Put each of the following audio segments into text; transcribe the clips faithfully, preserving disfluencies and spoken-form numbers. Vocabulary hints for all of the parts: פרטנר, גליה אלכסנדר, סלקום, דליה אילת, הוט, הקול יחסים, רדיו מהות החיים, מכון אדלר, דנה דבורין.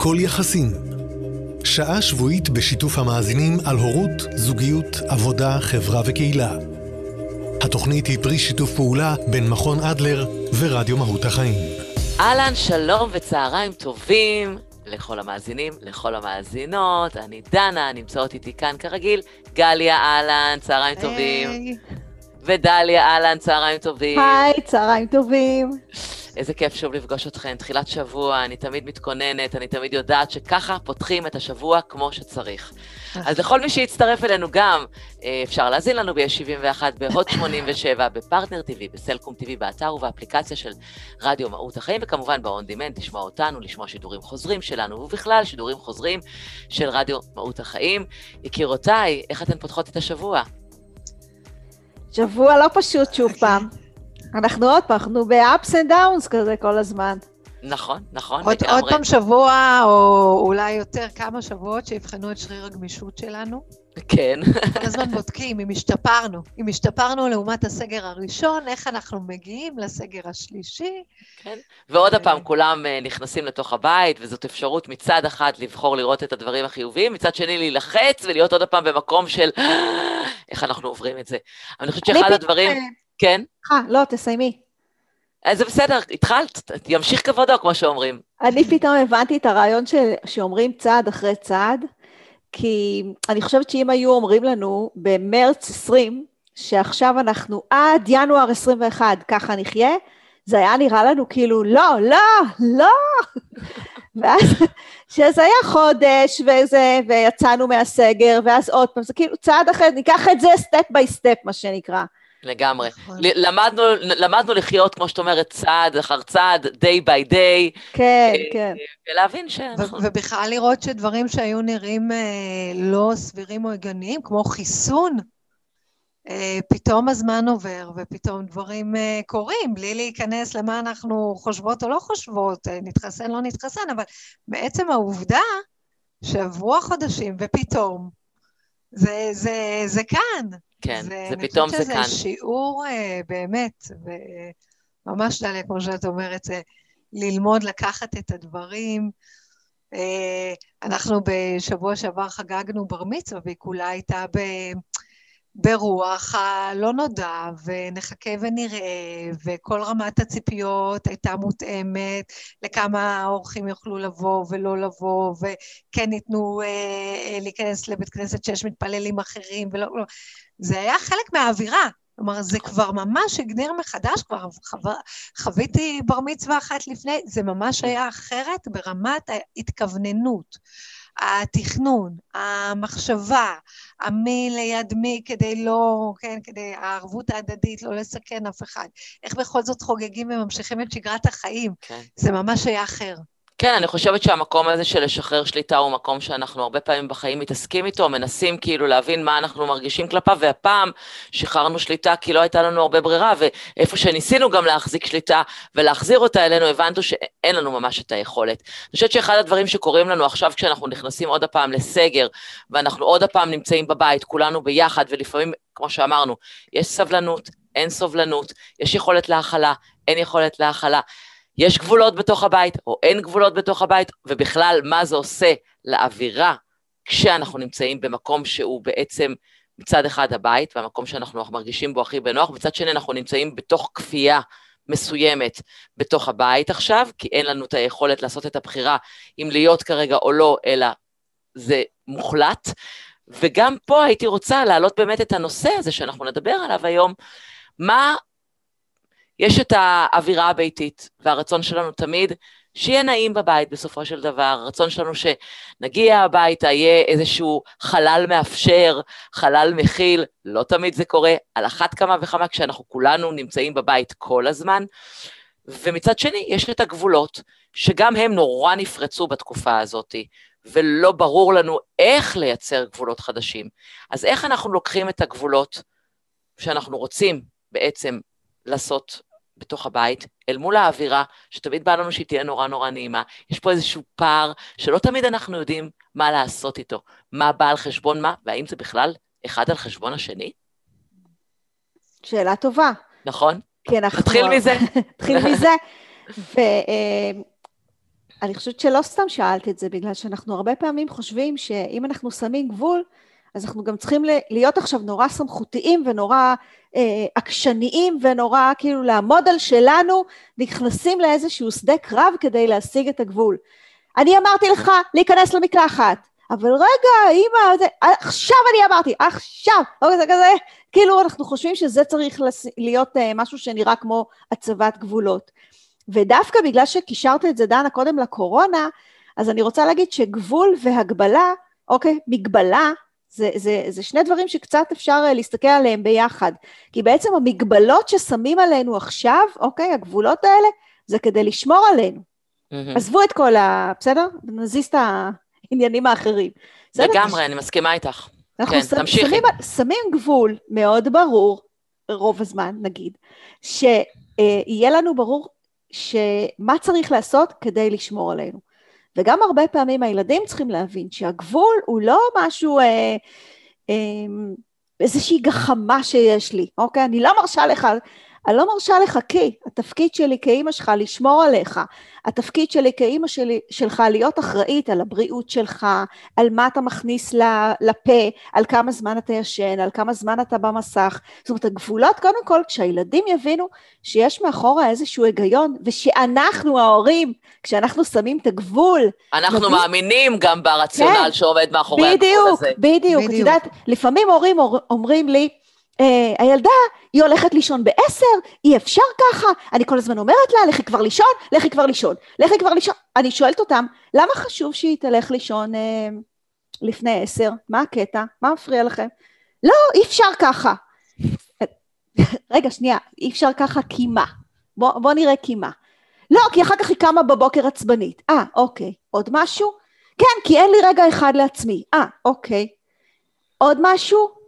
הקול יחסים. שעה שבועית בשיתוף המאזינים על הורות, זוגיות, עבודה, חברה וקהילה. התוכנית היא פרי שיתוף פעולה בין מכון אדלר ורדיו מהות החיים. אהלן, שלום וצהריים טובים לכל המאזינים, לכל המאזינות. אני דנה, נמצאות איתי כאן כרגיל. גליה אהלן, צהריים hey. טובים. ודליה אילת, צהריים טובים. היי, צהריים טובים. איזה כיף שוב לפגוש אתכם, תחילת שבוע, אני תמיד מתכוננת, אני תמיד יודעת שככה פותחים את השבוע כמו שצריך. אז לכל מי שיצטרף אלינו גם, אפשר להזין לנו ב-שבעים ואחת, בהוט שמונים ושבע, בפרטנר טי וי, בסלקום טי וי, באתר ובאפליקציה של רדיו מהות החיים, וכמובן ב-on-demand, לשמוע אותנו, לשמוע שידורים חוזרים שלנו, ובכלל שידורים חוזרים של רדיו מהות החיים. יקירותיי, איך אתן פותחות את השבוע? שבוע לא פשוט שוב פעם. אנחנו עוד פעם, אנחנו ב-ups and downs כזה כל הזמן. נכון, נכון. עוד, עוד פעם שבוע, או אולי יותר כמה שבועות, שיבחנו את שריר הגמישות שלנו. כן. כל הזמן בודקים, אם השתפרנו. אם השתפרנו לעומת הסגר הראשון, איך אנחנו מגיעים לסגר השלישי. כן. ועוד הפעם, כולם נכנסים לתוך הבית, וזאת אפשרות מצד אחד לבחור לראות את הדברים החיוביים, מצד שני להילחץ ולהיות עוד הפעם במקום של איך אנחנו עוברים את זה. אבל אני חושבת שאחד הדברים... כן? לא, תסיימי. אז זה בסדר, התחלת, ימשיך כבודו, כמו שאומרים. אני פתאום הבנתי את הרעיון שאומרים צעד אחרי צעד, כי אני חושבת שאם היו אומרים לנו במרץ עשרים, שעכשיו אנחנו עד ינואר עשרים ואחת, ככה נחיה, זה היה נראה לנו כאילו, לא, לא, לא. ואז שזה היה חודש, וזה, ויצאנו מהסגר, ואז עוד פעם, זה כאילו צעד אחרי, ניקח את זה סטפ ביי סטפ, מה שנקרא. לגמרי. למדנו, למדנו לחיות, כמו שאת אומרת, צעד אחר צעד, day by day. כן, כן. ולהבין ש... ובכלל לראות שדברים שהיו נראים לא סבירים או הגניים, כמו חיסון, פתאום הזמן עובר, ופתאום דברים קורים, בלי להיכנס למה אנחנו חושבות או לא חושבות, נתחסן, לא נתחסן, אבל בעצם העובדה שעברו חודשים, ופתאום, זה, זה, זה כאן. כן, זה, זה פתאום זה כאן. אני חושבת שזה שיעור uh, באמת, וממש דליה, כמו שאת אומרת, זה ללמוד לקחת את הדברים. Uh, אנחנו בשבוע שעבר חגגנו בר מצווה, והיא כולה הייתה ב, ברוח הלא נודע, ונחכה ונראה, וכל רמת הציפיות הייתה מותאמת, לכמה אורחים יוכלו לבוא ולא לבוא, וכן ניתנו uh, להיכנס לבית כנסת שיש מתפללים אחרים, ולא... לא. זה היה חלק מהאווירה, כלומר, זה כבר ממש הגדיר מחדש, כבר חוויתי בר מצווה אחת לפני, זה ממש היה אחרת ברמת ההתכווננות, התכנון, המחשבה, המי ליד מי כדי לא, כן, כדי הערבות ההדדית, לא לסכן אף אחד, איך בכל זאת חוגגים וממשיכים את שגרת החיים, כן. זה ממש היה אחר. כן, אני חושבת שהמקום הזה של לשחרר שליטה הוא מקום שאנחנו הרבה פעמים בחיים מתעסקים איתו, מנסים כאילו להבין מה אנחנו מרגישים כלפיו, והפעם שחררנו שליטה כי לא הייתה לנו הרבה ברירה, ואיפה שניסינו גם להחזיק שליטה ולהחזיר אותה אלינו, הבנו שאין לנו ממש את היכולת. אני חושבת שאחד הדברים שקורים לנו עכשיו, כשאנחנו נכנסים עוד הפעם לסגר, ואנחנו עוד הפעם נמצאים בבית, כולנו ביחד, ולפעמים, כמו שאמרנו, יש סבלנות, אין סבלנות, יש יכולת להכלה, אין יכולת להכלה. יש גבולות בתוך הבית, או אין גבולות בתוך הבית, ובכלל מה זה עושה לאווירה, כשאנחנו נמצאים במקום שהוא בעצם מצד אחד הבית, והמקום שאנחנו מרגישים בו הכי בנוח, מצד שני אנחנו נמצאים בתוך כפייה מסוימת בתוך הבית עכשיו, כי אין לנו את היכולת לעשות את הבחירה, אם להיות כרגע או לא, אלא זה מוחלט, וגם פה הייתי רוצה להעלות באמת את הנושא הזה שאנחנו נדבר עליו היום, מה... יש את האווירה הביתית, והרצון שלנו תמיד שיהיה נעים בבית בסופו של דבר, הרצון שלנו שנגיע הביתה, יהיה איזשהו חלל מאפשר, חלל מכיל, לא תמיד זה קורה, על אחת כמה וכמה כשאנחנו כולנו נמצאים בבית כל הזמן, ומצד שני יש את הגבולות, שגם הם נורא נפרצו בתקופה הזאת, ולא ברור לנו איך לייצר גבולות חדשים. אז איך אנחנו לוקחים את הגבולות שאנחנו רוצים בעצם לעשות בתוך הבית, אל מול האווירה, שתמיד בא לנו שהיא תהיה נורא נורא נעימה, יש פה איזשהו פער, שלא תמיד אנחנו יודעים מה לעשות איתו, מה בא על חשבון מה, והאם זה בכלל אחד על חשבון השני? שאלה טובה. נכון? כן, אנחנו... תתחיל מזה. תתחיל מזה, ו... אני חושבת שלא סתם שאלת את זה, בגלל שאנחנו הרבה פעמים חושבים שאם אנחנו שמים גבול, אז אנחנו גם צריכים להיות עכשיו נורא סמכותיים ונורא אה, עקשניים ונורא כאילו לעמוד על שלנו, נכנסים לאיזשהו שדה קרב כדי להשיג את הגבול. אני אמרתי לך להיכנס למקלחת, אבל רגע, אמא, זה, עכשיו אני אמרתי, עכשיו, כזה, כזה, כאילו אנחנו חושבים שזה צריך להיות אה, משהו שנראה כמו הצבת גבולות. ודווקא בגלל שקישרת את זה דנה קודם לקורונה, אז אני רוצה להגיד שגבול והגבלה, אוקיי, מגבלה, זה, זה, זה שני דברים שקצת אפשר להסתכל עליהם ביחד, כי בעצם המגבלות ששמים עלינו עכשיו, אוקיי, הגבולות האלה, זה כדי לשמור עלינו. Mm-hmm. עזבו את כל ה... בסדר? נזיז את העניינים האחרים. לגמרי, אני מסכימה איתך. אנחנו כן, ש... שמים, שמים גבול מאוד ברור, רוב הזמן נגיד, שיהיה לנו ברור שמה צריך לעשות כדי לשמור עלינו. וגם הרבה פעמים הילדים צריכים להבין שהגבול הוא לא משהו, אה, אה, איזושהי גחמה שיש לי, אוקיי? אני לא מרשה לך, אני לא מרשה לך כי התפקיד שלי כאימא שלך לשמור עליך, התפקיד שלי כאימא שלי, שלך להיות אחראית על הבריאות שלך, על מה אתה מכניס לפה, על כמה זמן אתה ישן, על כמה זמן אתה במסך, זאת אומרת הגבולות קודם כל כשהילדים יבינו שיש מאחורה איזשהו היגיון, ושאנחנו ההורים, כשאנחנו שמים את הגבול. אנחנו מבין... מאמינים גם ברציונל כן. שעובד מאחורי הגבול הזה. בדיוק, בדיוק, את יודעת, לפעמים הורים אומרים לי, Uh, הילדה, היא הולכת לישון בעשר, אי אפשר ככה, אני כל הזמן אומרת לה, לכי כבר לישון, לכי כבר לישון, לכי כבר לישון, אני שואלת אותם, למה חשוב שהיא תלך לישון uh, לפני עשר? מה הקטע? מה מפריע לכם? לא, אי אפשר ככה. רגע, שנייה, אי אפשר ככה כי מה? בוא, בוא נראה כי מה. לא, כי אחר כך היא קמה בבוקר עצבנית. אה, אוקיי, עוד משהו? כן, כי אין לי רגע אחד לעצמי. אה, אוקיי. עוד משהו?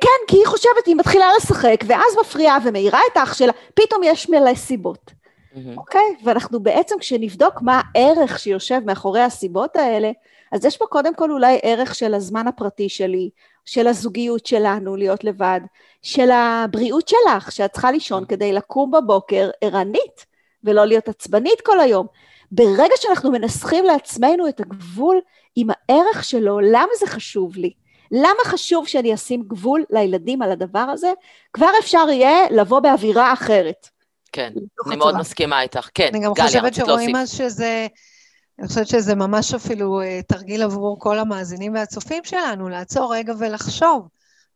כן, כי היא חושבת, היא מתחילה לשחק, ואז מפריעה ומהירה את האח שלה, פתאום יש מלא סיבות, אוקיי? Mm-hmm. Okay? ואנחנו בעצם כשנבדוק מה הערך שיושב מאחורי הסיבות האלה, אז יש פה קודם כל אולי ערך של הזמן הפרטי שלי, של הזוגיות שלנו להיות לבד, של הבריאות שלך, שאת צריכה לישון mm-hmm. כדי לקום בבוקר ערנית, ולא להיות עצבנית כל היום. ברגע שאנחנו מנסחים לעצמנו את הגבול עם הערך שלו, למה זה חשוב לי? למה חשוב שאני אשים גבול לילדים על הדבר הזה? כבר אפשר יהיה לבוא באווירה אחרת. כן, אני מאוד מסכימה איתך. כן, אני גם חושבת שרואים אז שזה, אני חושבת שזה ממש אפילו תרגיל עבור כל המאזינים והצופים שלנו, לעצור רגע ולחשוב.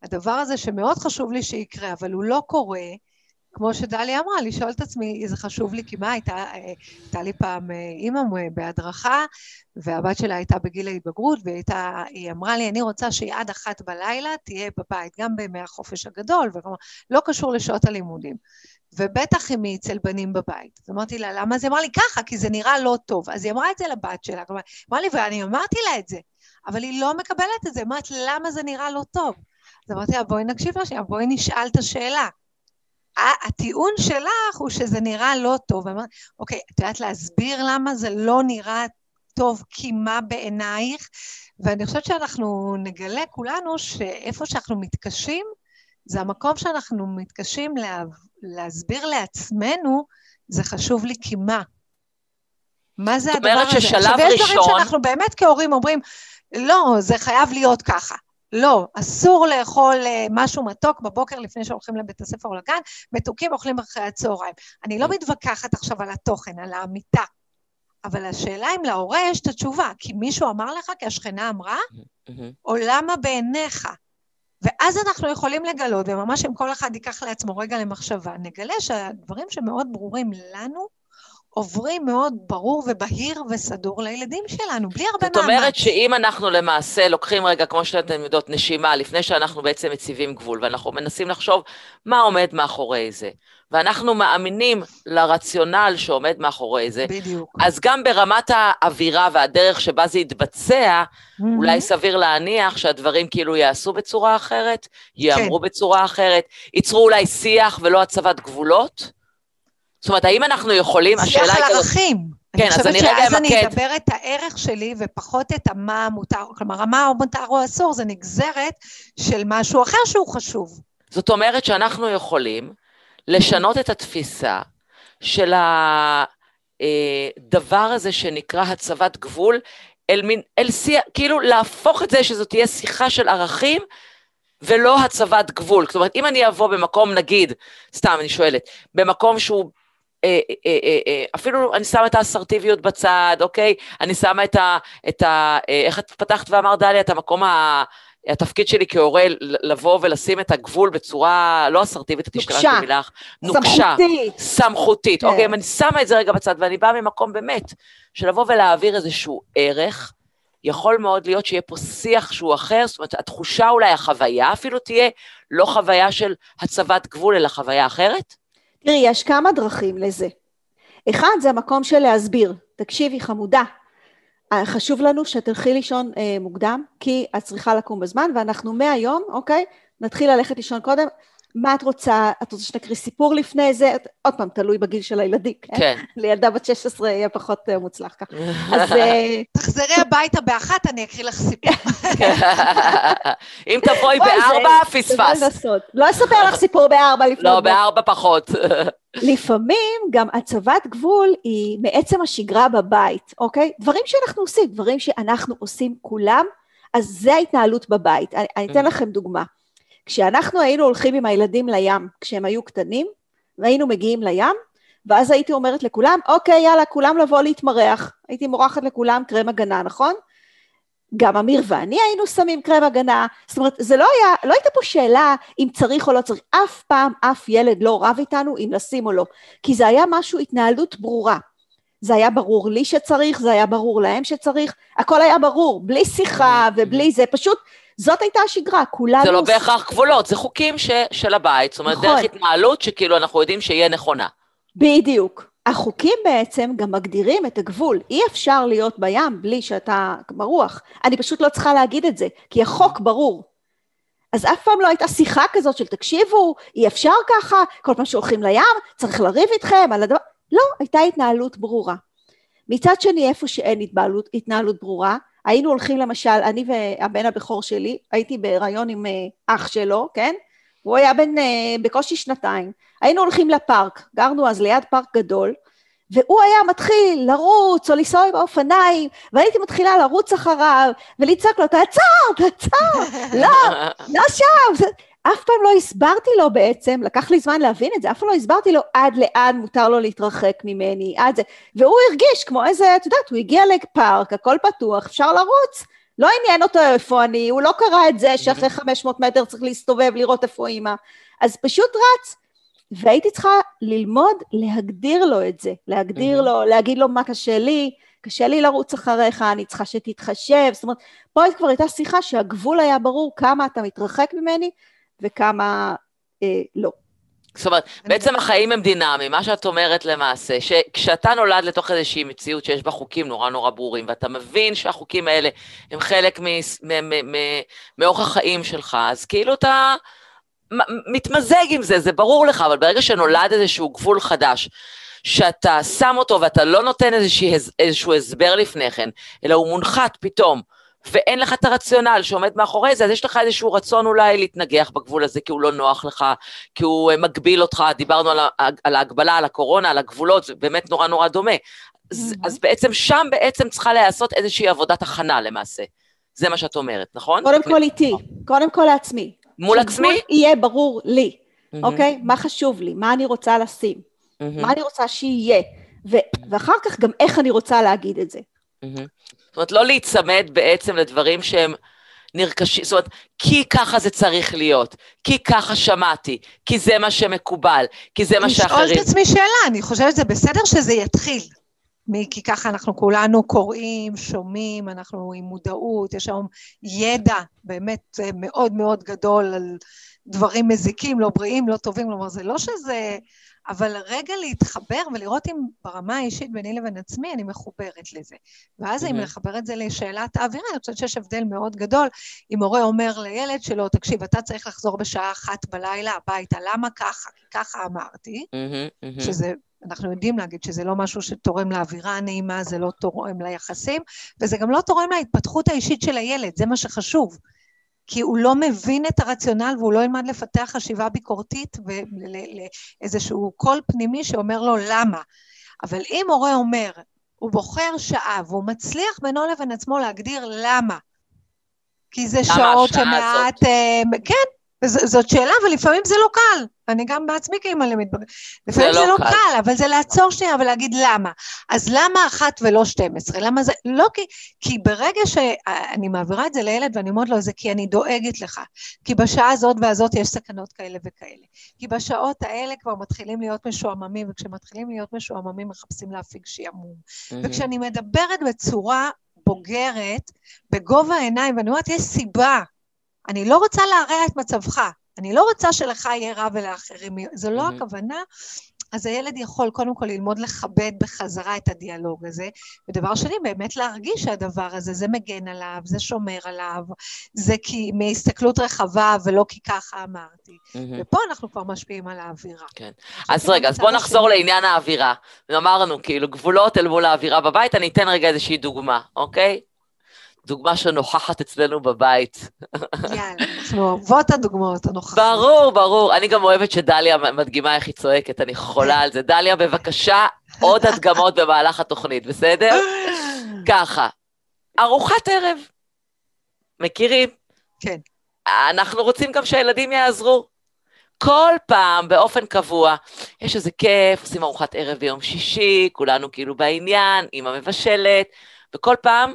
הדבר הזה שמאוד חשוב לי שיקרה, אבל הוא לא קורה, כמו שדליה אמרה, לשאול את עצמי, זה חשוב לי, כי מה, הייתה, הייתה לי פעם אימא בהדרכה, והבת שלה הייתה בגיל ההתבגרות, והיא אמרה לי, אני רוצה שהיא עד אחת בלילה תהיה בבית, גם בימי החופש הגדול, ולא קשור לשעות הלימודים. ובטח אם היא אצל בנים בבית. אז אמרתי לה, למה? אז היא אמרה לי ככה, כי זה נראה לא טוב. אז היא אמרה את זה לבת שלה, כלומר, אמרה לי, ואני אמרתי לה את זה, אבל היא לא מקבלת את זה, אמרת, למה זה נראה לא טוב? אז אמרתי לה, בואי נקשיב לה, בואי נשאל את השאלה. הטיעון שלך הוא שזה נראה לא טוב. אוקיי, את יודעת להסביר למה זה לא נראה טוב, כי מה בעינייך? ואני חושבת שאנחנו נגלה כולנו שאיפה שאנחנו מתקשים, זה המקום שאנחנו מתקשים לה, להסביר לעצמנו, זה חשוב לי כי מה. מה זה הדבר הזה? עכשיו יש דברים שאנחנו באמת כהורים אומרים, לא, זה חייב להיות ככה. לא, אסור לאכול משהו מתוק בבוקר לפני שהולכים לבית הספר או לגן, מתוקים אוכלים אחרי הצהריים. אני לא מתווכחת עכשיו על התוכן, על האמיתה, אבל השאלה אם להורה יש את התשובה, כי מישהו אמר לך, כי השכנה אמרה, או למה בעיניך? ואז אנחנו יכולים לגלות, וממש אם כל אחד ייקח לעצמו רגע למחשבה, נגלה שהדברים שמאוד ברורים לנו, עוברים מאוד ברור ובהיר וסדור לילדים שלנו, בלי הרבה מאמץ. זאת אומרת שאם אנחנו למעשה לוקחים רגע, כמו שאתם יודעות, נשימה, לפני שאנחנו בעצם מציבים גבול, ואנחנו מנסים לחשוב מה עומד מאחורי זה, ואנחנו מאמינים לרציונל שעומד מאחורי זה, בדיוק. אז גם ברמת האווירה והדרך שבה זה יתבצע, mm-hmm. אולי סביר להניח שהדברים כאילו יעשו בצורה אחרת, יאמרו כן. בצורה אחרת, ייצרו אולי שיח ולא הצבת גבולות, זאת אומרת, האם אנחנו יכולים... שיח על ערכים. אני חושבת שאז אני אדבר את הערך שלי, ופחות את המה המותר, כלומר, המה המותר או אסור, זה נגזרת של משהו אחר שהוא חשוב. זאת אומרת שאנחנו יכולים לשנות את התפיסה של ה... הדבר הזה שנקרא הצבת גבול, אל מין, אל שיח, כאילו להפוך את זה שזו תהיה שיחה של ערכים, ולא הצבת גבול. זאת אומרת, אם אני אבוא במקום, נגיד, סתם אני שואלת, במקום שהוא, אה, אה, אה, אה, אפילו אני שמה את האסרטיביות בצד, אוקיי? אני שמה את ה, את ה, איך את פתחת ואמר דליה, את המקום ה... התפקיד שלי כהורה לבוא ולשים את הגבול בצורה לא אסרטיבית, את השתמשת במילך, נוקשה, סמכותית, אוקיי, אם אני שמה את זה רגע בצד, ואני באה ממקום באמת, שלבוא ולהעביר איזשהו ערך, יכול מאוד להיות שיהיה פה שיח שהוא אחר, זאת אומרת, התחושה אולי, החוויה אפילו תהיה, לא חוויה של הצבת גבול, אלא חוויה אחרת? תראי, יש כמה דרכים לזה. אחד, זה המקום של להסביר, תקשיבי חמודה, חשוב לנו שתלכי לישון אה, מוקדם, כי את צריכה לקום בזמן, ואנחנו מהיום, אוקיי, נתחיל ללכת לישון קודם, מה את רוצה, את רוצה שנקריא סיפור לפני זה, את, עוד פעם, תלוי בגיל של הילדים, כן. לילדה בת שש עשרה יהיה פחות אה, מוצלח ככה. אז... אה... תחזרי הביתה באחת, אני אקריא לך סיפור. אם תבואי בארבע, פספס. לא אספר לך סיפור בארבע לפני. לא, בארבע פחות. לפעמים גם הצבת גבול היא מעצם השגרה בבית, אוקיי? דברים שאנחנו עושים, דברים שאנחנו עושים כולם, אז זה ההתנהלות בבית. אני, אני אתן לכם דוגמה. כשאנחנו היינו הולכים עם הילדים לים, כשהם היו קטנים, והיינו מגיעים לים, ואז הייתי אומרת לכולם, אוקיי, יאללה, כולם לבוא להתמרח. הייתי מורחת לכולם קרם הגנה, נכון? גם אמיר ואני היינו שמים קרם הגנה, זאת אומרת, זה לא היה, לא הייתה פה שאלה אם צריך או לא צריך, אף פעם, אף ילד לא רב איתנו אם לשים או לא, כי זה היה משהו, התנהלות ברורה, זה היה ברור לי שצריך, זה היה ברור להם שצריך, הכל היה ברור, בלי שיחה ובלי זה, פשוט, זאת הייתה השגרה, כולנו... זה לא בהכרח גבולות, זה חוקים ש, של הבית, זאת אומרת, נכון. דרך התנהלות שכאילו אנחנו יודעים שיהיה נכונה. בדיוק. החוקים בעצם גם מגדירים את הגבול, אי אפשר להיות בים בלי שאתה מרוח, אני פשוט לא צריכה להגיד את זה, כי החוק ברור, אז אף פעם לא הייתה שיחה כזאת של תקשיבו, אי אפשר ככה, כל פעם שהולכים לים, צריך לריב איתכם, על הדבר, לא, הייתה התנהלות ברורה, מצד שני איפה שאין התנהלות, התנהלות ברורה, היינו הולכים למשל, אני והבן הבכור שלי, הייתי בהיריון עם אח שלו, כן? הוא היה בן, בקושי שנתיים, היינו הולכים לפארק, גרנו אז ליד פארק גדול, והוא היה מתחיל לרוץ או לנסוע באופניים, והייתי מתחילה לרוץ אחריו, ולצעוק לו, תעצור, תעצור, לא, לא שם, אף פעם לא הסברתי לו בעצם, לקח לי זמן להבין את זה, אף פעם לא הסברתי לו עד לאן מותר לו להתרחק ממני, עד זה, והוא הרגיש כמו איזה, את יודעת, הוא הגיע לפארק, הכל פתוח, אפשר לרוץ, לא עניין אותו איפה אני, הוא לא קרא את זה שאחרי חמש מאות מטר צריך להסתובב, לראות איפה אימא, אז פשוט רץ, והייתי צריכה ללמוד להגדיר לו את זה, להגדיר לו, להגיד לו מה קשה לי, קשה לי לרוץ אחריך, אני צריכה שתתחשב, זאת אומרת, פה כבר הייתה שיחה שהגבול היה ברור, כמה אתה מתרחק ממני, וכמה אה, לא. זאת אומרת, בעצם החיים הם דינמיים, מה שאת אומרת למעשה, שכשאתה נולד לתוך איזושהי מציאות שיש בה חוקים נורא נורא ברורים, ואתה מבין שהחוקים האלה הם חלק מאורח החיים שלך, אז כאילו אתה מתמזג עם זה, זה ברור לך, אבל ברגע שנולד איזשהו גבול חדש, שאתה שם אותו ואתה לא נותן איזשהו הסבר לפני כן, אלא הוא מונחת פתאום, ואין לך את הרציונל שעומד מאחורי זה, אז יש לך איזשהו רצון אולי להתנגח בגבול הזה, כי הוא לא נוח לך, כי הוא מגביל אותך, דיברנו על, על ההגבלה, על הקורונה, על הגבולות, זה באמת נורא נורא דומה, mm-hmm. אז, אז בעצם שם בעצם צריכה לעשות איזושהי עבודת הכנה למעשה, זה מה שאת אומרת, נכון? קודם כל איתי, קודם כל לעצמי, מול עצמי? יהיה ברור לי, mm-hmm. אוקיי? מה חשוב לי, מה אני רוצה לשים, mm-hmm. מה אני רוצה שיהיה, ו- ואחר כך גם איך אני רוצה להגיד את זה. Mm-hmm. זאת אומרת, לא להיצמד בעצם לדברים שהם נרכשים, זאת אומרת, כי ככה זה צריך להיות, כי ככה שמעתי, כי זה מה שמקובל, כי זה מה שאחרים. לשאול את עצמי שאלה, אני חושבת זה בסדר שזה יתחיל, כי ככה אנחנו כולנו קוראים, שומעים, אנחנו עם מודעות, יש שם ידע באמת מאוד מאוד גדול על דברים מזיקים, לא בריאים, לא טובים, כלומר זה לא שזה, אבל רגע להתחבר ולראות אם ברמה האישית ביני לבין עצמי אני מחוברת לזה. ואז mm-hmm. אם לחבר את זה לשאלת האווירה, אני חושבת שיש הבדל מאוד גדול, אם הורה אומר לילד שלו, תקשיב, אתה צריך לחזור בשעה אחת בלילה הביתה, למה ככה? כי ככה אמרתי, mm-hmm, mm-hmm. שזה, אנחנו יודעים להגיד שזה לא משהו שתורם לאווירה הנעימה, זה לא תורם ליחסים, וזה גם לא תורם להתפתחות האישית של הילד, זה מה שחשוב. כי הוא לא מבין את הרציונל, והוא לא ילמד לפתח חשיבה ביקורתית, ולאיזשהו קול פנימי שאומר לו למה. אבל אם הורה אומר, הוא בוחר שעה, והוא מצליח בינו לבין עצמו להגדיר למה, כי זה שעות שמעט, כן, זאת שאלה, ולפעמים זה לא קל, אני גם בעצמי כאימא למתבגר, לפעמים זה לא קל, אבל זה לעצור שנייה ולהגיד למה, אז למה אחת ולא שתים עשרה, למה זה, לא כי, כי ברגע שאני מעבירה את זה לילד, ואני אומרת לו, זה כי אני דואגת לך, כי בשעה הזאת והזאת יש סכנות כאלה וכאלה, כי בשעות האלה כבר מתחילים להיות משועממים, וכשמתחילים להיות משועממים, מחפשים להפיג שיעמום, וכשאני מדברת בצורה בוגרת, בגובה העיניים, ואני אומרת, יש סיבה, אני לא רוצה להרע את מצבך, אני לא רוצה שלך יהיה רע ולאחרים, זו לא mm-hmm. הכוונה, אז הילד יכול קודם כל ללמוד לכבד בחזרה את הדיאלוג הזה, ודבר שני, באמת להרגיש שהדבר הזה, זה מגן עליו, זה שומר עליו, זה כי מהסתכלות רחבה ולא כי ככה אמרתי, mm-hmm. ופה אנחנו כבר משפיעים על האווירה. כן, אז רגע, אז בוא נחזור ש... לעניין האווירה, אמרנו כאילו גבולות אל מול האווירה בבית, אני אתן רגע איזושהי דוגמה, אוקיי? דוגמה שנוכחת אצלנו בבית. יאללה, אנחנו אוהבות הדוגמאות הנוכחת. ברור, ברור. אני גם אוהבת שדליה מדגימה איך היא צועקת, אני חולה על זה. דליה, בבקשה, עוד הדגמות במהלך התוכנית, בסדר? ככה, ארוחת ערב. מכירים? כן. אנחנו רוצים גם שהילדים יעזרו. כל פעם, באופן קבוע, יש איזה כיף, עושים ארוחת ערב ביום שישי, כולנו כאילו בעניין, אמא מבשלת, וכל פעם,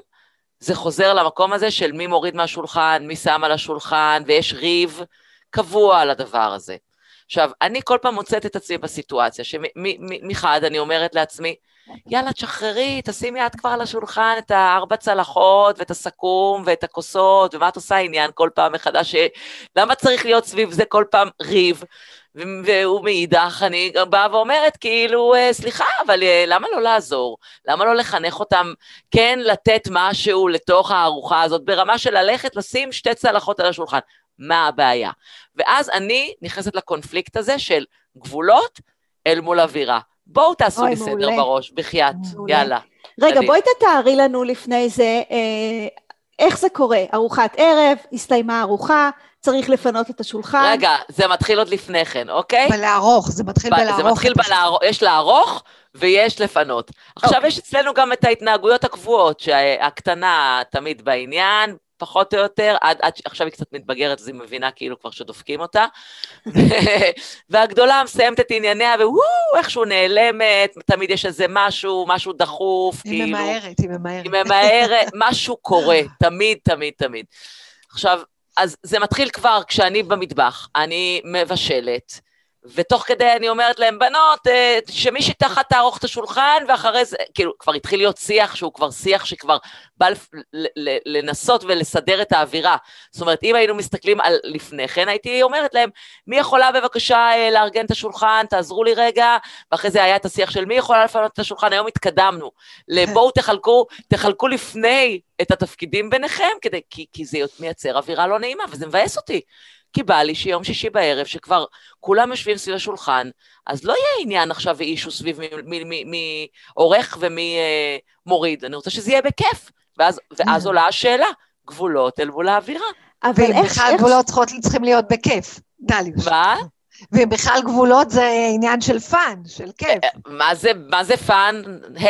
זה חוזר למקום הזה של מי מוריד מהשולחן, מי שם על השולחן, ויש ריב קבוע על הדבר הזה. עכשיו, אני כל פעם מוצאת את עצמי בסיטואציה, שמחד אני אומרת לעצמי, יאללה, תשחררי, תשימי את כבר על השולחן, את הארבע צלחות, ואת הסכום, ואת הכוסות, ומה את עושה עניין כל פעם מחדש, למה צריך להיות סביב זה כל פעם ריב? ומאידך אני באה ואומרת כאילו, סליחה, אבל למה לא לעזור? למה לא לחנך אותם כן לתת משהו לתוך הארוחה הזאת, ברמה של ללכת לשים שתי צלחות על השולחן? מה הבעיה? ואז אני נכנסת לקונפליקט הזה של גבולות אל מול אווירה. בואו תעשו לי סדר בראש, בחייאת, יאללה. רגע, בואי תתארי לנו לפני זה, איך זה קורה? ארוחת ערב, הסתיימה ארוחה, צריך לפנות את השולחן. רגע, זה מתחיל עוד לפני כן, אוקיי? בלערוך, זה מתחיל בלערוך. זה מתחיל בלערוך, יש לערוך ויש לפנות. עכשיו יש אצלנו גם את ההתנהגויות הקבועות, שהקטנה תמיד בעניין, פחות או יותר, עד, עד, עכשיו היא קצת מתבגרת, אז היא מבינה כאילו כבר שדופקים אותה, והגדולה מסיימת את ענייניה, והוא איכשהו נעלמת, תמיד יש איזה משהו, משהו דחוף, היא כאילו, ממהרת, היא ממהרת, היא ממהרת, משהו קורה, תמיד, תמיד, תמיד. עכשיו, אז זה מתחיל כבר כשאני במטבח, אני מבשלת, ותוך כדי אני אומרת להם, בנות, שמישהי תחת תערוך את השולחן, ואחרי זה, כאילו, כבר התחיל להיות שיח, שהוא כבר שיח שכבר בא לנסות ולסדר את האווירה. זאת אומרת, אם היינו מסתכלים על לפני כן, הייתי אומרת להם, מי יכולה בבקשה לארגן את השולחן, תעזרו לי רגע, ואחרי זה היה את השיח של מי יכולה לפנות את השולחן, היום התקדמנו, לבואו תחלקו, תחלקו לפני את התפקידים ביניכם, כדי, כי, כי זה מייצר אווירה לא נעימה, וזה מבאס אותי. כי בא לי שיום שישי בערב, שכבר כולם יושבים סביב השולחן, אז לא יהיה עניין עכשיו ואישו סביב מעורך וממוריד, אני רוצה שזה יהיה בכיף, ואז, ואז עולה השאלה, גבולות אל מול האווירה. אבל ואם איך, בכלל איך... גבולות צריכות, צריכים להיות בכיף, דליוש. מה? ואם בכלל גבולות זה עניין של פן, של כיף. מה זה, מה זה פן?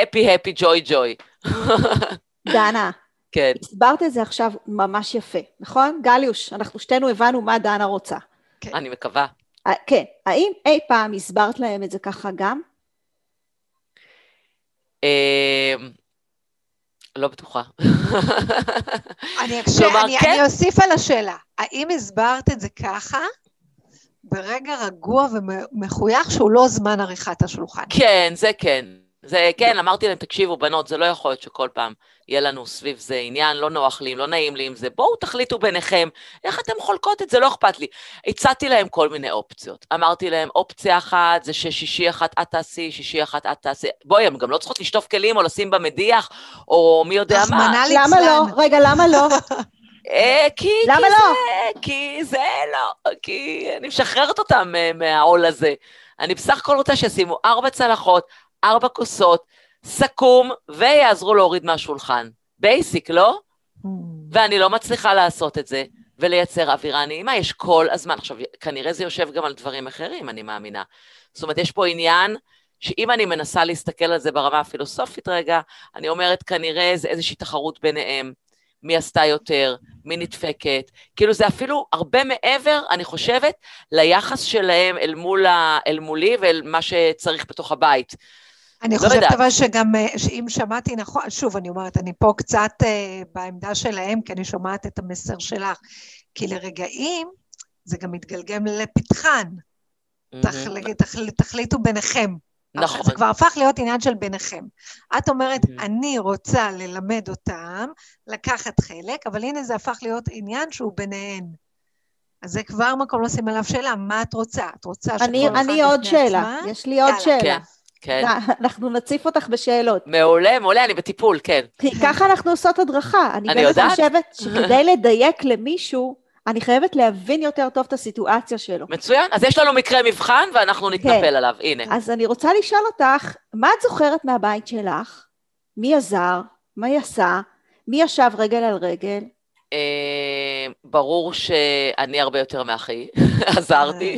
הפי, הפי, ג'וי, ג'וי. דנה. כן. הסברת את זה עכשיו ממש יפה, נכון? גליוש, אנחנו שתינו הבנו מה דנה רוצה. כן. אני מקווה. כן, האם אי פעם הסברת להם את זה ככה גם? לא בטוחה. אני אוסיף על השאלה, האם הסברת את זה ככה? ברגע רגוע ומחוייך שהוא לא זמן עריכת השולחן. כן, זה כן. זה כן, אמרתי להם, תקשיבו בנות, זה לא יכול להיות שכל פעם יהיה לנו סביב זה עניין, לא נוח לי, לא נעים לי עם זה, בואו תחליטו ביניכם, איך אתם חולקות את זה, לא אכפת לי. הצעתי להם כל מיני אופציות, אמרתי להם, אופציה אחת זה ששישי אחת את תעשי, שישי אחת את תעשי, בואי, הם גם לא צריכות לשטוף כלים או לשים במדיח, או מי יודע מה. למה לא? רגע, למה לא? כי זה לא, כי אני משחררת אותם מהעול הזה. אני בסך הכל רוצה שישימו ארבע צלחות, ארבע כוסות, סכום, ויעזרו להוריד מהשולחן. בייסיק, לא? ואני לא מצליחה לעשות את זה, ולייצר אווירה נעימה, יש כל הזמן. עכשיו, כנראה זה יושב גם על דברים אחרים, אני מאמינה. זאת אומרת, יש פה עניין שאם אני מנסה להסתכל על זה ברמה הפילוסופית רגע, אני אומרת כנראה זה איזושהי תחרות ביניהם, מי עשתה יותר, מי נדפקת, כאילו זה אפילו הרבה מעבר, אני חושבת, ליחס שלהם אל, מול ה, אל מולי ואל מה שצריך בתוך הבית. אני לא חושבת אבל שגם, שאם שמעתי נכון, שוב אני אומרת, אני פה קצת אה, בעמדה שלהם, כי אני שומעת את המסר שלך, כי לרגעים זה גם מתגלגם לפתחן, mm-hmm. תחל, תחל, תחליטו ביניכם. נכון. זה כבר הפך להיות עניין של ביניכם. את אומרת, mm-hmm. אני רוצה ללמד אותם, לקחת חלק, אבל הנה זה הפך להיות עניין שהוא ביניהן. אז זה כבר מקום לשים עליו שאלה, מה את רוצה? את רוצה שכל אני, אחד... אני עוד שאלה, עצמה? יש לי עוד יאללה. שאלה. כן. כן. אנחנו נציף אותך בשאלות. מעולה, מעולה, אני בטיפול, כן. ככה אנחנו עושות הדרכה. אני, אני באמת חושבת שכדי לדייק למישהו, אני חייבת להבין יותר טוב את הסיטואציה שלו. מצוין, אז יש לנו מקרה מבחן, ואנחנו נתנפל כן. עליו, הנה. אז אני רוצה לשאול אותך, מה את זוכרת מהבית שלך? מי עזר? מה עשה? מי ישב רגל על רגל? אה, ברור שאני הרבה יותר מאחי, עזרתי.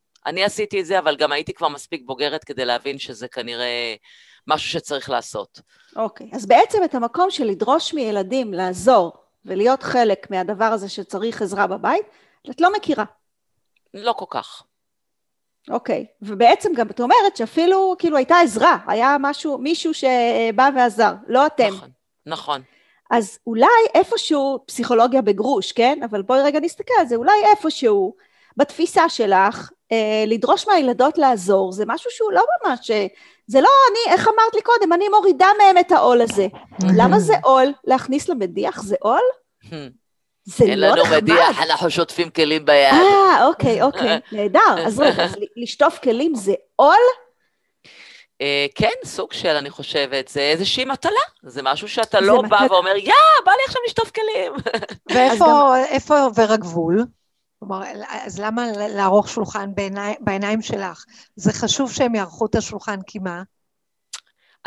אני עשיתי את זה, אבל גם הייתי כבר מספיק בוגרת כדי להבין שזה כנראה משהו שצריך לעשות. אוקיי, אז בעצם את המקום של לדרוש מילדים לעזור ולהיות חלק מהדבר הזה שצריך עזרה בבית, את לא מכירה. לא כל כך. אוקיי, ובעצם גם את אומרת שאפילו כאילו הייתה עזרה, היה משהו, מישהו שבא ועזר, לא אתם. נכון, נכון. אז אולי איפשהו, פסיכולוגיה בגרוש, כן? אבל בואי רגע נסתכל על זה, אולי איפשהו, בתפיסה שלך, לדרוש מהילדות לעזור, זה משהו שהוא לא ממש, זה לא אני, איך אמרת לי קודם, אני מורידה מהם את העול הזה. למה זה עול? להכניס למדיח זה עול? זה לא נחמד. אין לנו מדיח, אנחנו שוטפים כלים ביד. אה, אוקיי, אוקיי, נהדר. אז רגע, לשטוף כלים זה עול? כן, סוג של, אני חושבת, זה איזושהי מטלה, זה משהו שאתה לא בא ואומר, יא, בא לי עכשיו לשטוף כלים. ואיפה עובר הגבול? כלומר, אז למה לערוך שולחן בעיני, בעיניים שלך? זה חשוב שהם יערכו את השולחן, כי מה?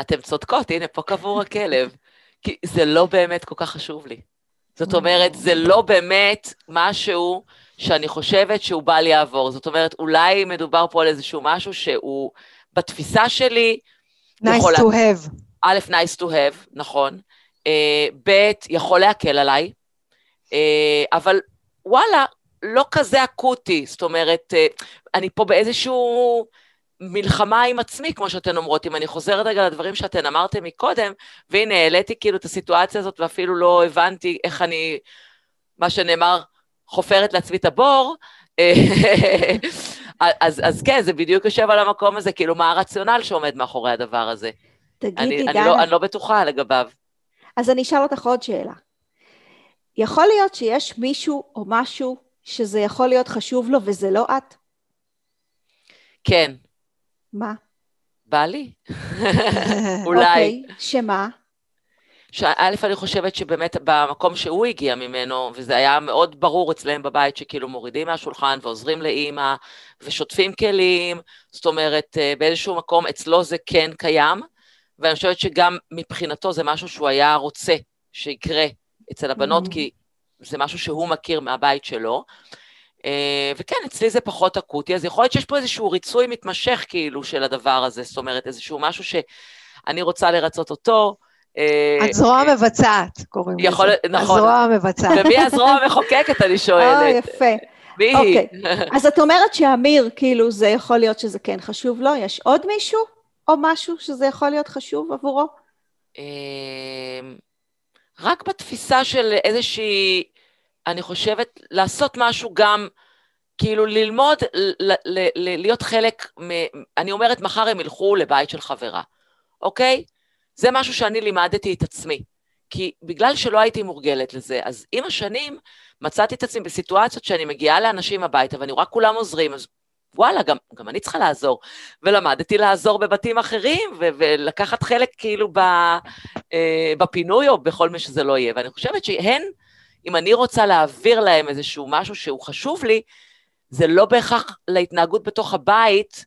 אתם צודקות, הנה, פה קבור הכלב. כי זה לא באמת כל כך חשוב לי. זאת אומרת, זה לא באמת משהו שאני חושבת שהוא בא לי לעבור. זאת אומרת, אולי מדובר פה על איזשהו משהו שהוא, בתפיסה שלי... nice to have. א', nice to have, נכון. ב', יכול להקל עליי. אבל וואלה, לא כזה אקוטי, זאת אומרת, אני פה באיזשהו מלחמה עם עצמי, כמו שאתן אומרות, אם אני חוזרת רגע לדברים שאתן אמרתם מקודם, והנה, העליתי כאילו את הסיטואציה הזאת, ואפילו לא הבנתי איך אני, מה שנאמר, חופרת לעצמי את הבור, אז, אז כן, זה בדיוק יושב על המקום הזה, כאילו מה הרציונל שעומד מאחורי הדבר הזה? תגידי, אני, דנה. אני לא, אני לא בטוחה לגביו. אז אני אשאל אותך עוד שאלה. יכול להיות שיש מישהו או משהו, שזה יכול להיות חשוב לו, וזה לא את? כן. מה? בא לי. אולי. אוקיי, שמה? שא' אני חושבת שבאמת במקום שהוא הגיע ממנו, וזה היה מאוד ברור אצלם בבית, שכאילו מורידים מהשולחן, ועוזרים לאמא, ושוטפים כלים, זאת אומרת, באיזשהו מקום אצלו זה כן קיים, ואני חושבת שגם מבחינתו זה משהו שהוא היה רוצה, שיקרה אצל הבנות, כי... זה משהו שהוא מכיר מהבית שלו, וכן, אצלי זה פחות אקוטי, אז יכול להיות שיש פה איזשהו ריצוי מתמשך כאילו של הדבר הזה, זאת אומרת, איזשהו משהו שאני רוצה לרצות אותו. הזרוע מבצעת, קוראים לזה. נכון. הזרוע המבצעת. ומי הזרוע המחוקקת, אני שואלת. או, יפה. מי? אוקיי. אז את אומרת שאמיר, כאילו, זה יכול להיות שזה כן חשוב לו, יש עוד מישהו או משהו שזה יכול להיות חשוב עבורו? רק בתפיסה של איזושהי, אני חושבת, לעשות משהו גם, כאילו ללמוד, ל- ל- ל- להיות חלק, מ- אני אומרת, מחר הם ילכו לבית של חברה, אוקיי? זה משהו שאני לימדתי את עצמי, כי בגלל שלא הייתי מורגלת לזה, אז עם השנים מצאתי את עצמי בסיטואציות שאני מגיעה לאנשים הביתה, ואני רואה כולם עוזרים, אז וואלה, גם, גם אני צריכה לעזור, ולמדתי לעזור בבתים אחרים, ו- ולקחת חלק כאילו ב- בפינוי, או בכל מה שזה לא יהיה, ואני חושבת שהן, אם אני רוצה להעביר להם איזשהו משהו שהוא חשוב לי, זה לא בהכרח להתנהגות בתוך הבית,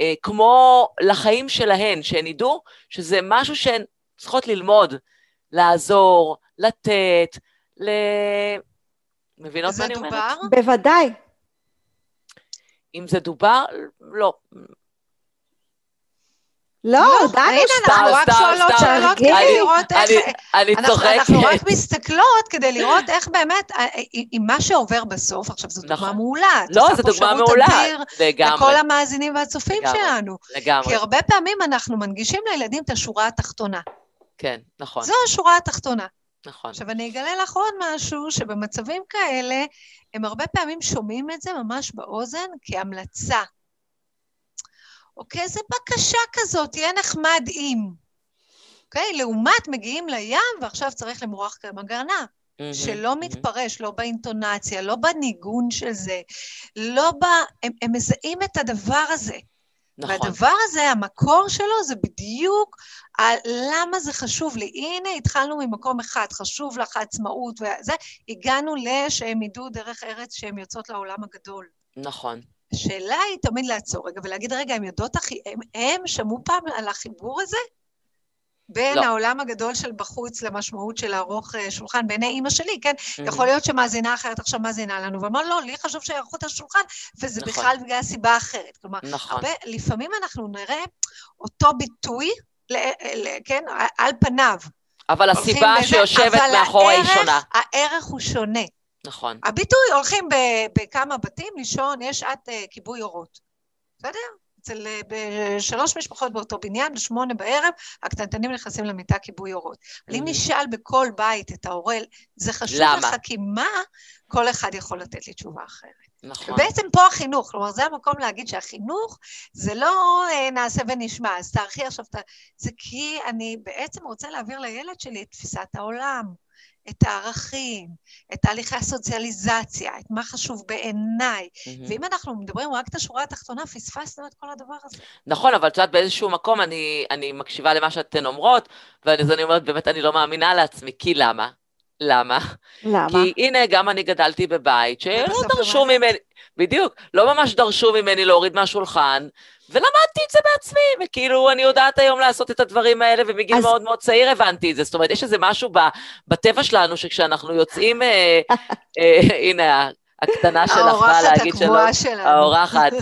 אה, כמו לחיים שלהן, שהן ידעו שזה משהו שהן צריכות ללמוד, לעזור, לתת, ל... מבינות מה אני אומרת? בוודאי. אם זה דובר, לא. לא, דני, אנחנו רק שואלות שאלות כדי לראות איך, אנחנו רק מסתכלות כדי לראות איך באמת, עם מה שעובר בסוף, עכשיו זו דוגמה מעולה, לא, זו דוגמה מעולה, לגמרי, לכל המאזינים והצופים שלנו, כי הרבה פעמים אנחנו מנגישים לילדים את השורה התחתונה, כן, נכון, זו השורה התחתונה, נכון. עכשיו אני אגלה לך עוד משהו, שבמצבים כאלה, הם הרבה פעמים שומעים את זה ממש באוזן כהמלצה, אוקיי, זו בקשה כזאת, תהיה נחמד עם. אוקיי, לעומת מגיעים לים, ועכשיו צריך למרוח כמגרנה, mm-hmm, שלא מתפרש, mm-hmm. לא באינטונציה, לא בניגון של זה, לא ב... הם, הם מזהים את הדבר הזה. נכון. והדבר הזה, המקור שלו, זה בדיוק על למה זה חשוב לי. הנה, התחלנו ממקום אחד, חשוב לך עצמאות, וזה, הגענו לשהם ידעו דרך ארץ, שהם יוצאות לעולם הגדול. נכון. השאלה היא תמיד לעצור רגע, ולהגיד רגע, הם יודעות, אחי, הם, הם שמעו פעם על החיבור הזה? בין לא. העולם הגדול של בחוץ למשמעות של הארוך שולחן, בעיני אימא שלי, כן? Mm-hmm. יכול להיות שמאזינה אחרת עכשיו מאזינה לנו, ואמר לא, לי חשוב שיערכו את השולחן, וזה נכון. בכלל בגלל סיבה אחרת. כלומר, נכון. הרבה, לפעמים אנחנו נראה אותו ביטוי, ל, ל, כן? על פניו. אבל הסיבה בזה, שיושבת מאחורי היא שונה. אבל הערך הוא שונה. נכון. הביטוי, הולכים בכמה בתים לישון, יש עד כיבוי אורות. בסדר? אצל שלוש משפחות באותו בניין, בשמונה בערב, הקטנטנים נכנסים למיטה כיבוי אורות. אבל אם נשאל בכל בית את ההורל, זה חשוב לך, כי מה כל אחד יכול לתת לי תשובה אחרת. נכון. ובעצם פה החינוך, כלומר זה המקום להגיד שהחינוך זה לא נעשה ונשמע, אז תערכי עכשיו, זה כי אני בעצם רוצה להעביר לילד שלי את תפיסת העולם. את הערכים, את תהליכי הסוציאליזציה, את מה חשוב בעיניי, mm-hmm. ואם אנחנו מדברים רק את השורה התחתונה, פספסנו את כל הדבר הזה. נכון, אבל תשעת באיזשהו מקום, אני, אני מקשיבה למה שאתן אומרות, ואז אני אומרת, באמת אני לא מאמינה לעצמי, כי למה? למה? למה? כי הנה, גם אני גדלתי בבית, שלא דרשו ממני, בדיוק, לא ממש דרשו ממני להוריד מהשולחן, ולמדתי את זה בעצמי, וכאילו אני יודעת היום לעשות את הדברים האלה, ומגיל מאוד מאוד צעיר הבנתי את זה, זאת אומרת, יש איזה משהו בטבע שלנו, שכשאנחנו יוצאים, הנה, הקטנה שלך באה להגיד שלא, האורחת,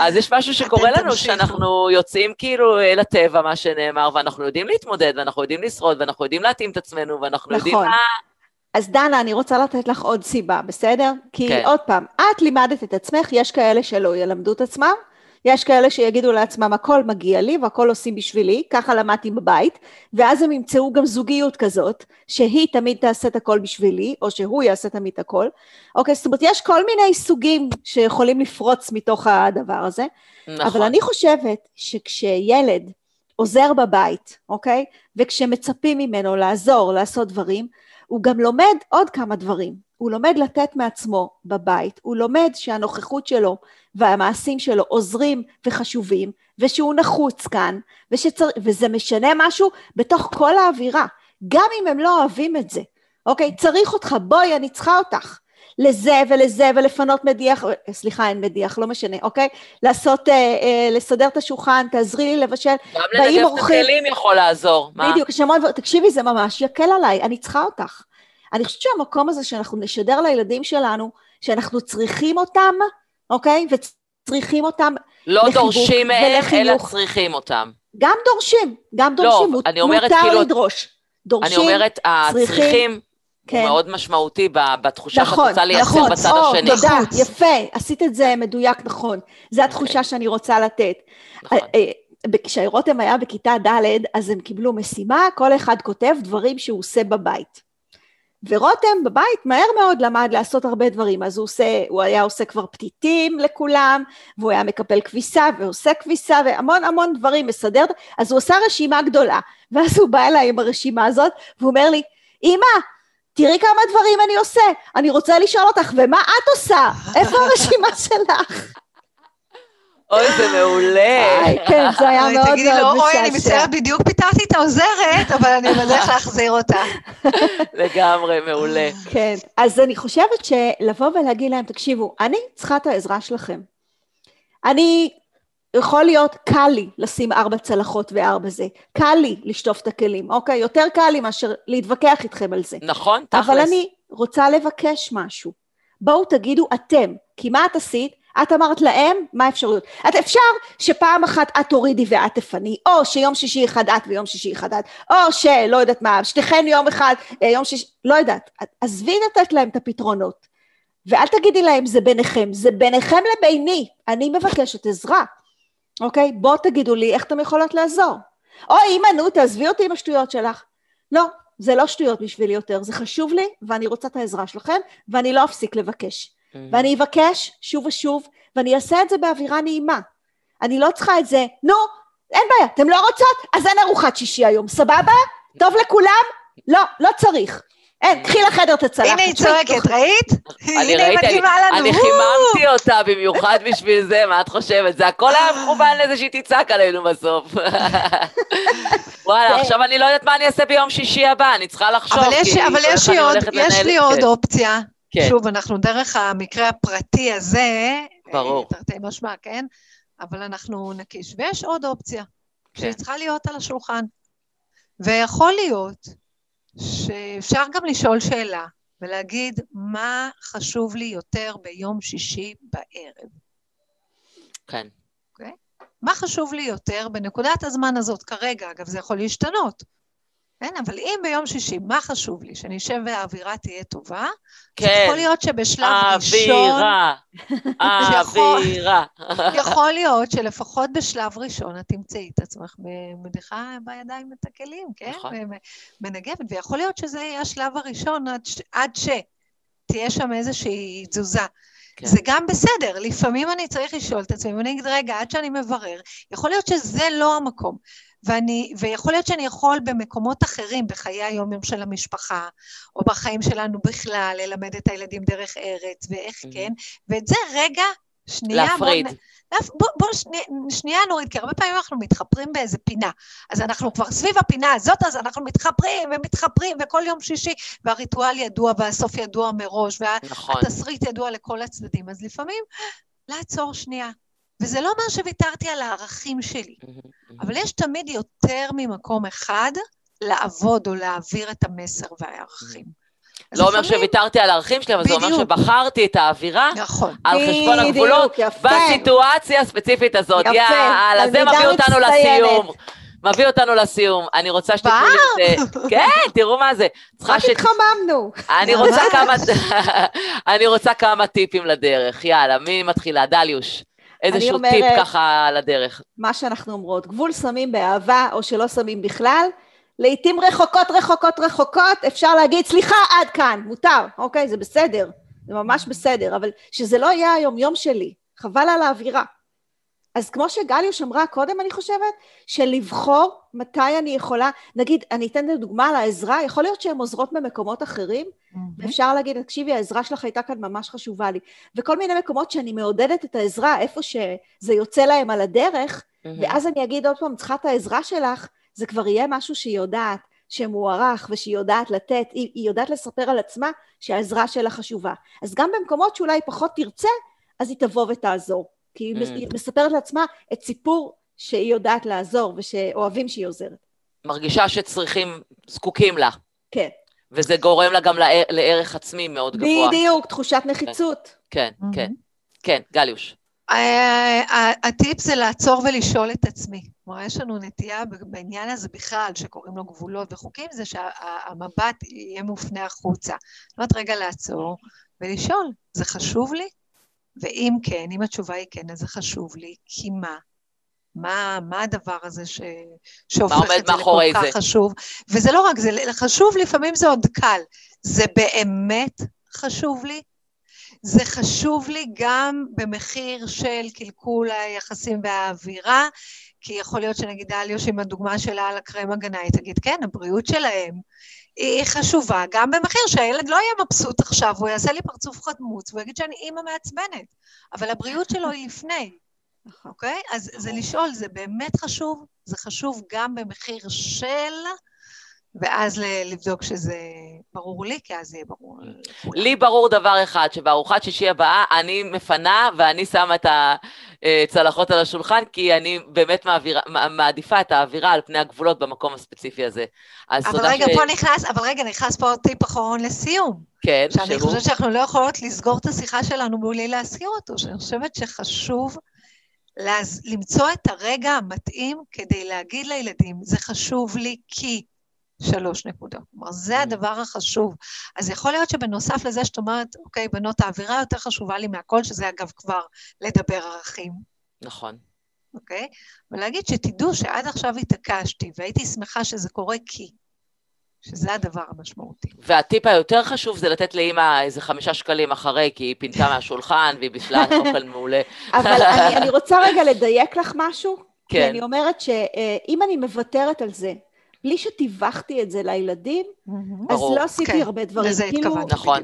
אז יש משהו שקורה לנו, שאנחנו יוצאים כאילו לטבע, מה שנאמר, ואנחנו יודעים להתמודד, ואנחנו יודעים לשרוד, ואנחנו יודעים להתאים את עצמנו, ואנחנו יודעים מה... אז דנה, אני רוצה לתת לך עוד סיבה, בסדר? כי עוד פעם, את לימדת את עצמך, יש כאלה שלא ילמדו את עצמם, יש כאלה שיגידו לעצמם, הכל מגיע לי והכל עושים בשבילי, ככה למדתי בבית, ואז הם ימצאו גם זוגיות כזאת, שהיא תמיד תעשה את הכל בשבילי, או שהוא יעשה תמיד הכל. אוקיי, זאת אומרת, יש כל מיני סוגים שיכולים לפרוץ מתוך הדבר הזה, נכון. אבל אני חושבת שכשילד עוזר בבית, אוקיי, וכשמצפים ממנו לעזור, לעשות דברים, הוא גם לומד עוד כמה דברים. הוא לומד לתת מעצמו בבית, הוא לומד שהנוכחות שלו והמעשים שלו עוזרים וחשובים, ושהוא נחוץ כאן, ושצר... וזה משנה משהו בתוך כל האווירה, גם אם הם לא אוהבים את זה. אוקיי, צריך אותך, בואי, אני צריכה אותך. לזה ולזה ולפנות מדיח, סליחה, אין מדיח, לא משנה, אוקיי? לעשות, אה, אה, לסדר את השולחן, תעזרי לי לבשל. גם לנדף את הכלים יכול לעזור. בדיוק, שמות, תקשיבי, זה ממש יקל עליי, אני צריכה אותך. אני חושבת שהמקום הזה שאנחנו נשדר לילדים שלנו, שאנחנו צריכים אותם, אוקיי? וצריכים אותם לא לחיבוק ולחינוך. לא דורשים מהם, אלא צריכים אותם. גם דורשים, גם דורשים. לא, מות, אני אומרת מותר כאילו... לדרוש. דורשים, אני אומרת, הצריכים... כן. הוא מאוד משמעותי בתחושה נכון, שאת רוצה לייצר נכון, בצד או, השני. נכון, נכון, תודה, יפה, עשית את זה מדויק, נכון. זו התחושה okay. שאני רוצה לתת. נכון. כשהרותם היה בכיתה ד' אז הם קיבלו משימה, כל אחד כותב דברים שהוא עושה בבית. ורותם בבית מהר מאוד למד לעשות הרבה דברים, אז הוא, עושה, הוא היה עושה כבר פתיתים לכולם, והוא היה מקפל כביסה, ועושה כביסה, והמון המון דברים מסדר, אז הוא עושה רשימה גדולה, ואז הוא בא אליי עם הרשימה הזאת, והוא אומר לי, אמא, תראי כמה דברים אני עושה, אני רוצה לשאול אותך, ומה את עושה? איפה הרשימה שלך? אוי, זה מעולה. כן, זה היה מאוד מאוד משעשע. תגידי לו, אוי, אני מצטערת, בדיוק פיתרתי את העוזרת, אבל אני בדרך להחזיר אותה. לגמרי, מעולה. כן, אז אני חושבת שלבוא ולהגיד להם, תקשיבו, אני צריכה את העזרה שלכם. אני, יכול להיות קל לי לשים ארבע צלחות וארבע זה, קל לי לשטוף את הכלים, אוקיי, יותר קל לי מאשר להתווכח איתכם על זה. נכון, תכלס. אבל אני רוצה לבקש משהו. בואו תגידו אתם, כי מה את עשית? את אמרת להם, מה האפשרויות? את אפשר שפעם אחת את תורידי ואת תפני, או שיום שישי אחד את ויום שישי אחד את, או שלא יודעת מה, שתיכן יום אחד, יום שישי, לא יודעת. אז וי נתת להם את הפתרונות, ואל תגידי להם זה ביניכם, זה ביניכם לביני, אני מבקשת עזרה. אוקיי? בואו תגידו לי איך אתם יכולות לעזור. או אמא, נו, תעזבי אותי עם השטויות שלך. לא, זה לא שטויות בשבילי יותר, זה חשוב לי, ואני רוצה את העזרה שלכם, ואני לא אפסיק לבקש. ואני אבקש שוב ושוב, ואני אעשה את זה באווירה נעימה. אני לא צריכה את זה, נו, אין בעיה, אתם לא רוצות? אז אין ארוחת שישי היום, סבבה? טוב לכולם? לא, לא צריך. אין, קחי לחדר תצלחת. הנה היא צועקת, ראית? אני ראיתי, אני חיממתי אותה במיוחד בשביל זה, מה את חושבת? זה הכל היה מכוון לזה שהיא תצעק עלינו בסוף. וואלה, עכשיו אני לא יודעת מה אני אעשה ביום שישי הבא, אני צריכה לחשוב. אבל יש לי עוד אופציה. שוב, אנחנו דרך המקרה הפרטי הזה, תרתי משמע, כן? אבל אנחנו נקיש. ויש עוד אופציה, שהיא צריכה להיות על השולחן. ויכול להיות... שאפשר גם לשאול שאלה, ולהגיד מה חשוב לי יותר ביום שישי בערב. כן. אוקיי? מה חשוב לי יותר בנקודת הזמן הזאת כרגע, אגב זה יכול להשתנות, כן? אבל אם ביום שישי, מה חשוב לי? שנשב והאווירה תהיה טובה, כן. זה יכול להיות שבשלב ראשון... אווירה, אווירה. יכול להיות שלפחות בשלב ראשון את תמצאי את עצמך במדיחה בידיים את הכלים, כן? נכון. מנגבת, ויכול להיות שזה יהיה השלב הראשון עד, ש... עד שתהיה שם איזושהי תזוזה. כן. זה גם בסדר, לפעמים אני צריך לשאול את עצמי, ואני אגיד רגע, עד שאני מברר, יכול להיות שזה לא המקום. ואני, ויכול להיות שאני יכול במקומות אחרים, בחיי היום-יום של המשפחה, או בחיים שלנו בכלל, ללמד את הילדים דרך ארץ, ואיך כן, ואת זה רגע, שנייה, להפריד. בוא, בוא שני, שנייה נוריד, כי הרבה פעמים אנחנו מתחפרים באיזה פינה, אז אנחנו כבר סביב הפינה הזאת, אז אנחנו מתחפרים ומתחפרים, וכל יום שישי, והריטואל ידוע, והסוף ידוע מראש, והתסריט נכון. ידוע לכל הצדדים, אז לפעמים, לעצור שנייה, וזה לא מה שוויתרתי על הערכים שלי, אבל יש תמיד יותר ממקום אחד לעבוד או להעביר את המסר והערכים. לא אומר שוויתרתי על הערכים שלי, אבל זה אומר שבחרתי את האווירה על חשבון הגבולות, בסיטואציה הספציפית הזאת. יאללה, זה מביא אותנו לסיום. מביא אותנו לסיום, אני רוצה שתתנו לי את זה, כן, תראו מה זה, צריכה ש... התחממנו. אני רוצה כמה טיפים לדרך, יאללה, מי מתחילה? דליוש. איזשהו טיפ ככה על הדרך. מה שאנחנו אומרות, גבול שמים באהבה, או שלא שמים בכלל, לעתים רחוקות, רחוקות, רחוקות, אפשר להגיד, סליחה, עד כאן, מותר, אוקיי, זה בסדר, זה ממש בסדר, אבל שזה לא יהיה היום יום שלי, חבל על האווירה. אז כמו שגליוש אמרה קודם, אני חושבת, שלבחור מתי אני יכולה, נגיד, אני אתן לדוגמה על העזרה, יכול להיות שהן עוזרות ממקומות אחרים, ואפשר להגיד, תקשיבי, העזרה שלך הייתה כאן ממש חשובה לי, וכל מיני מקומות שאני מעודדת את העזרה, איפה שזה יוצא להם על הדרך, ואז אני אגיד עוד פעם, צריכה את העזרה שלך, זה כבר יהיה משהו שהיא יודעת, שמוערך ושהיא יודעת לתת, היא יודעת לספר על עצמה שהעזרה שלה חשובה. אז גם במקומות שאולי פחות תרצה, אז היא תבוא ותעזור. כי היא מספרת לעצמה את סיפור שהיא יודעת לעזור, ושאוהבים שהיא עוזרת. מרגישה שצריכים, זקוקים לה. כן. וזה גורם לה גם לערך עצמי מאוד גבוה. בדיוק, תחושת נחיצות. כן, כן, כן, גליוש. הטיפ זה לעצור ולשאול את עצמי. כלומר, יש לנו נטייה בעניין הזה בכלל, שקוראים לו גבולות וחוקים, זה שהמבט יהיה מופנה החוצה. זאת רגע לעצור ולשאול, זה חשוב לי? ואם כן, אם התשובה היא כן, אז זה חשוב לי, כי מה? מה, מה הדבר הזה ש... שהופך את זה לכל כך זה. חשוב? וזה לא רק, זה חשוב, לפעמים זה עוד קל. זה באמת חשוב לי? זה חשוב לי גם במחיר של קלקול היחסים והאווירה, כי יכול להיות שנגיד דליוש עם הדוגמה שלה על הקרם הגנאי, תגיד כן, הבריאות שלהם, היא חשובה, גם במחיר שהילד לא יהיה מבסוט עכשיו, הוא יעשה לי פרצוף חמוץ, הוא יגיד שאני אימא מעצבנת, אבל הבריאות שלו היא לפני, אוקיי? אז זה לשאול, זה באמת חשוב, זה חשוב גם במחיר של, ואז לבדוק שזה ברור לי, כי אז זה יהיה ברור. לי ברור דבר אחד, שבארוחת שישי הבאה אני מפנה, ואני שמה את הצלחות על השולחן, כי אני באמת מעדיפה את האווירה על פני הגבולות במקום הספציפי הזה. אבל רגע, פה נכנס, אבל רגע, נכנס פה טיפ אחרון לסיום. כן, שהוא. שאני חושבת שאנחנו לא יכולות לסגור את השיחה שלנו, בלי להסיר אותו, שאני חושבת שחשוב למצוא את הרגע המתאים, כדי להגיד לילדים, זה חשוב לי כי, שלוש נקודות. כלומר, זה הדבר החשוב. אז יכול להיות שבנוסף לזה שאת אומרת, אוקיי, בנות, האווירה יותר חשובה לי מהכל, שזה אגב כבר לדבר ערכים. נכון. אוקיי? ולהגיד שתדעו שעד עכשיו התעקשתי, והייתי שמחה שזה קורה כי, שזה הדבר המשמעותי. והטיפ היותר חשוב זה לתת לאמא איזה חמישה שקלים אחרי, כי היא פינתה מהשולחן, והיא בשלט אוכל מעולה. אבל אני, אני רוצה רגע לדייק לך משהו, כן. כי אני אומרת שאם אני מוותרת על זה, בלי שטיווחתי את זה לילדים, אז לא עשיתי הרבה דברים. לזה התכוון, נכון.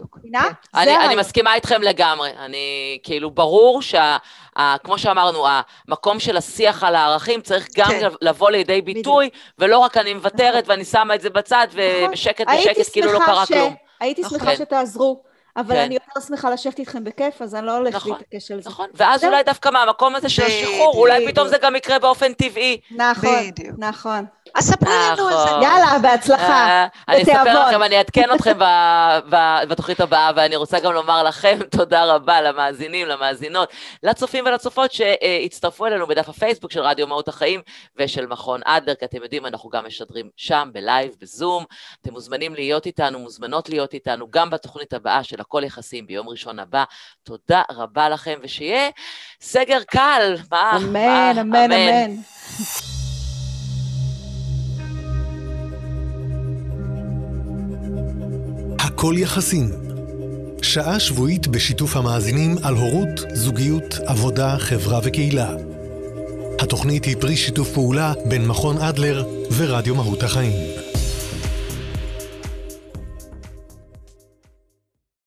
אני מסכימה איתכם לגמרי. אני, כאילו, ברור שכמו שאמרנו, המקום של השיח על הערכים צריך גם לבוא לידי ביטוי, ולא רק אני מוותרת ואני שמה את זה בצד, ובשקט בשקט כאילו לא קרה כלום. הייתי שמחה שתעזרו. אבל אני יותר שמחה לשבת איתכם בכיף, אז אני לא הולכת להתעקש על זה. נכון, ואז אולי דווקא מהמקום הזה של השחרור, אולי פתאום זה גם יקרה באופן טבעי. נכון, נכון. אז ספרי לנו על זה. יאללה, בהצלחה. אני אספר לכם, אני אעדכן אתכם בתוכנית הבאה, ואני רוצה גם לומר לכם תודה רבה למאזינים, למאזינות, לצופים ולצופות שהצטרפו אלינו בדף הפייסבוק של רדיו מהות החיים ושל מכון אדלר, כי אתם יודעים, אנחנו גם משדרים שם, בלייב, בזום. אתם מוזמנים להיות איתנו, מוזמנות להיות איתנו, גם בתוכנית הבאה של הקול יחסים ביום ראשון הבא. תודה רבה לכם, ושיהיה סגר קל. אמן, אמן, אמן. הקול יחסים, שעה שבועית בשיתוף המאזינים על הורות, זוגיות, עבודה, חברה וקהילה. התוכנית היא פרי שיתוף פעולה בין מכון אדלר ורדיו מהות החיים.